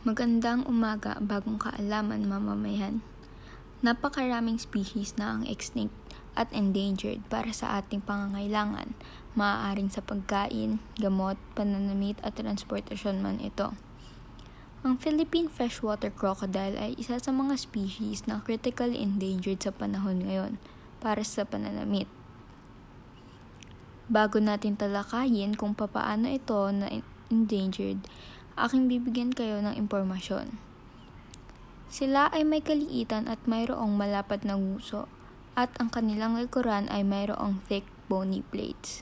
Magandang umaga, bagong kaalaman mamamayan. Napakaraming species na ang extinct at endangered para sa ating pangangailangan, maaaring sa pagkain, gamot, pananamit at transportasyon man ito. Ang Philippine Freshwater Crocodile ay isa sa mga species na critically endangered sa panahon ngayon para sa pananamit. Bago natin talakayin kung papaano ito na endangered, aking bibigyan kayo ng impormasyon. Sila ay may kaliitan at mayroong malapat na nguso at ang kanilang likuran ay mayroong thick bony plates.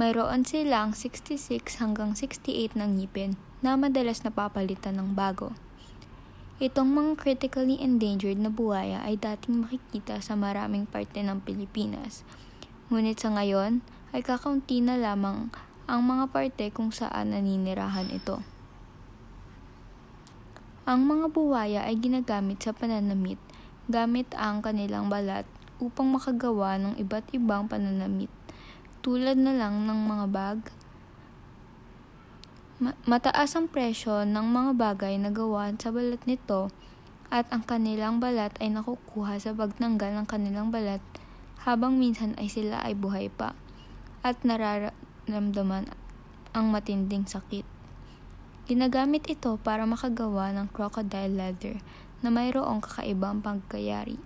Mayroon silang 66 hanggang 68 ng ngipin na madalas napapalitan ng bago. Itong mga critically endangered na buhaya ay dating makikita sa maraming parte ng Pilipinas. Ngunit sa ngayon ay kakaunti na lamang ang mga parte kung saan naninirahan ito. Ang mga buhaya ay ginagamit sa pananamit gamit ang kanilang balat upang makagawa ng iba't ibang pananamit. Tulad na lang ng mga bag. Mataas ang presyo ng mga bagay na gawa sa balat nito at ang kanilang balat ay nakukuha sa pagtanggal ng kanilang balat habang minsan ay sila ay buhay pa at nararamdaman ang matinding sakit. Ginagamit ito para makagawa ng crocodile leather na mayroong kakaibang pagkayari.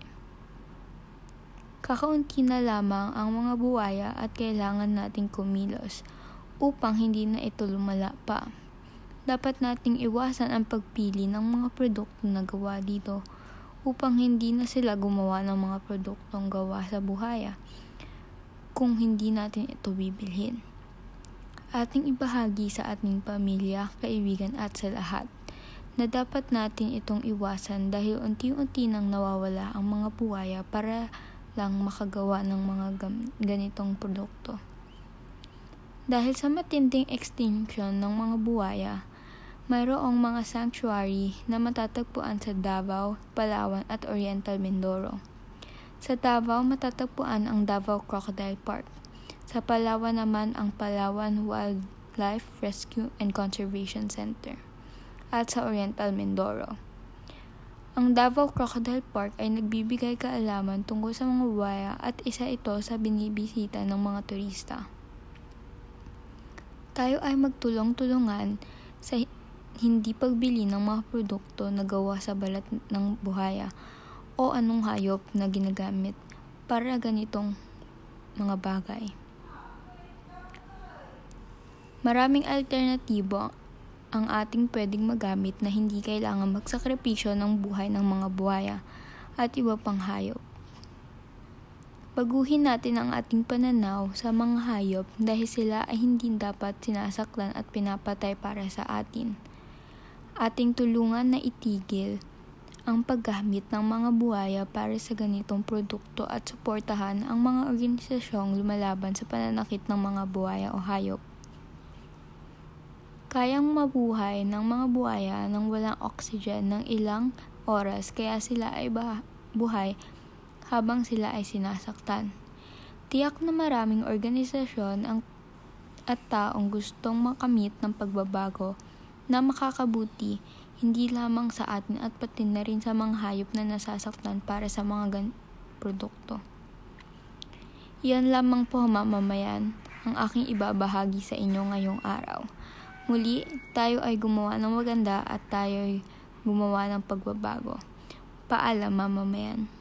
Kakaunti na lamang ang mga buwaya at kailangan nating kumilos upang hindi na ito lumala pa. Dapat nating iwasan ang pagpili ng mga produkto na gawa dito upang hindi na sila gumawa ng mga produktong gawa sa buhaya kung hindi natin ito bibilhin. Ating ibahagi sa ating pamilya, kaibigan at sa lahat na dapat natin itong iwasan dahil unti-unti nang nawawala ang mga buwaya para lang makagawa ng mga ganitong produkto. Dahil sa matinding extinction ng mga buwaya, mayroong mga sanctuary na matatagpuan sa Davao, Palawan at Oriental Mindoro. Sa Davao, matatagpuan ang Davao Crocodile Park. Sa Palawan naman ang Palawan Wildlife, Rescue, and Conservation Center. At sa Oriental Mindoro, ang Davao Crocodile Park ay nagbibigay kaalaman tungkol sa mga buwaya at isa ito sa binibisita ng mga turista. Tayo ay magtulong-tulungan sa hindi pagbili ng mga produkto na gawa sa balat ng buhaya o anong hayop na ginagamit para ganitong mga bagay. Maraming alternatibo ang ating pwedeng magamit na hindi kailangan magsakripisyo ng buhay ng mga buhaya at iba pang hayop. Baguhin natin ang ating pananaw sa mga hayop dahil sila ay hindi dapat sinasaktan at pinapatay para sa atin. Ating tulungan na itigil ang paggamit ng mga buhaya para sa ganitong produkto at suportahan ang mga organisasyong lumalaban sa pananakit ng mga buhaya o hayop. Kayang mabuhay ng mga buhaya nang walang oxygen ng ilang oras kaya sila ay buhay habang sila ay sinasaktan. Tiyak na maraming organisasyon at taong gustong makamit ng pagbabago na makakabuti hindi lamang sa atin at pati na rin sa mga hayop na nasasaktan para sa mga produkto. Iyan lamang po mamamayan ang aking ibabahagi sa inyo ngayong araw. Muli, tayo ay gumawa ng maganda at tayo ay gumawa ng pagbabago. Paalam mamamayan.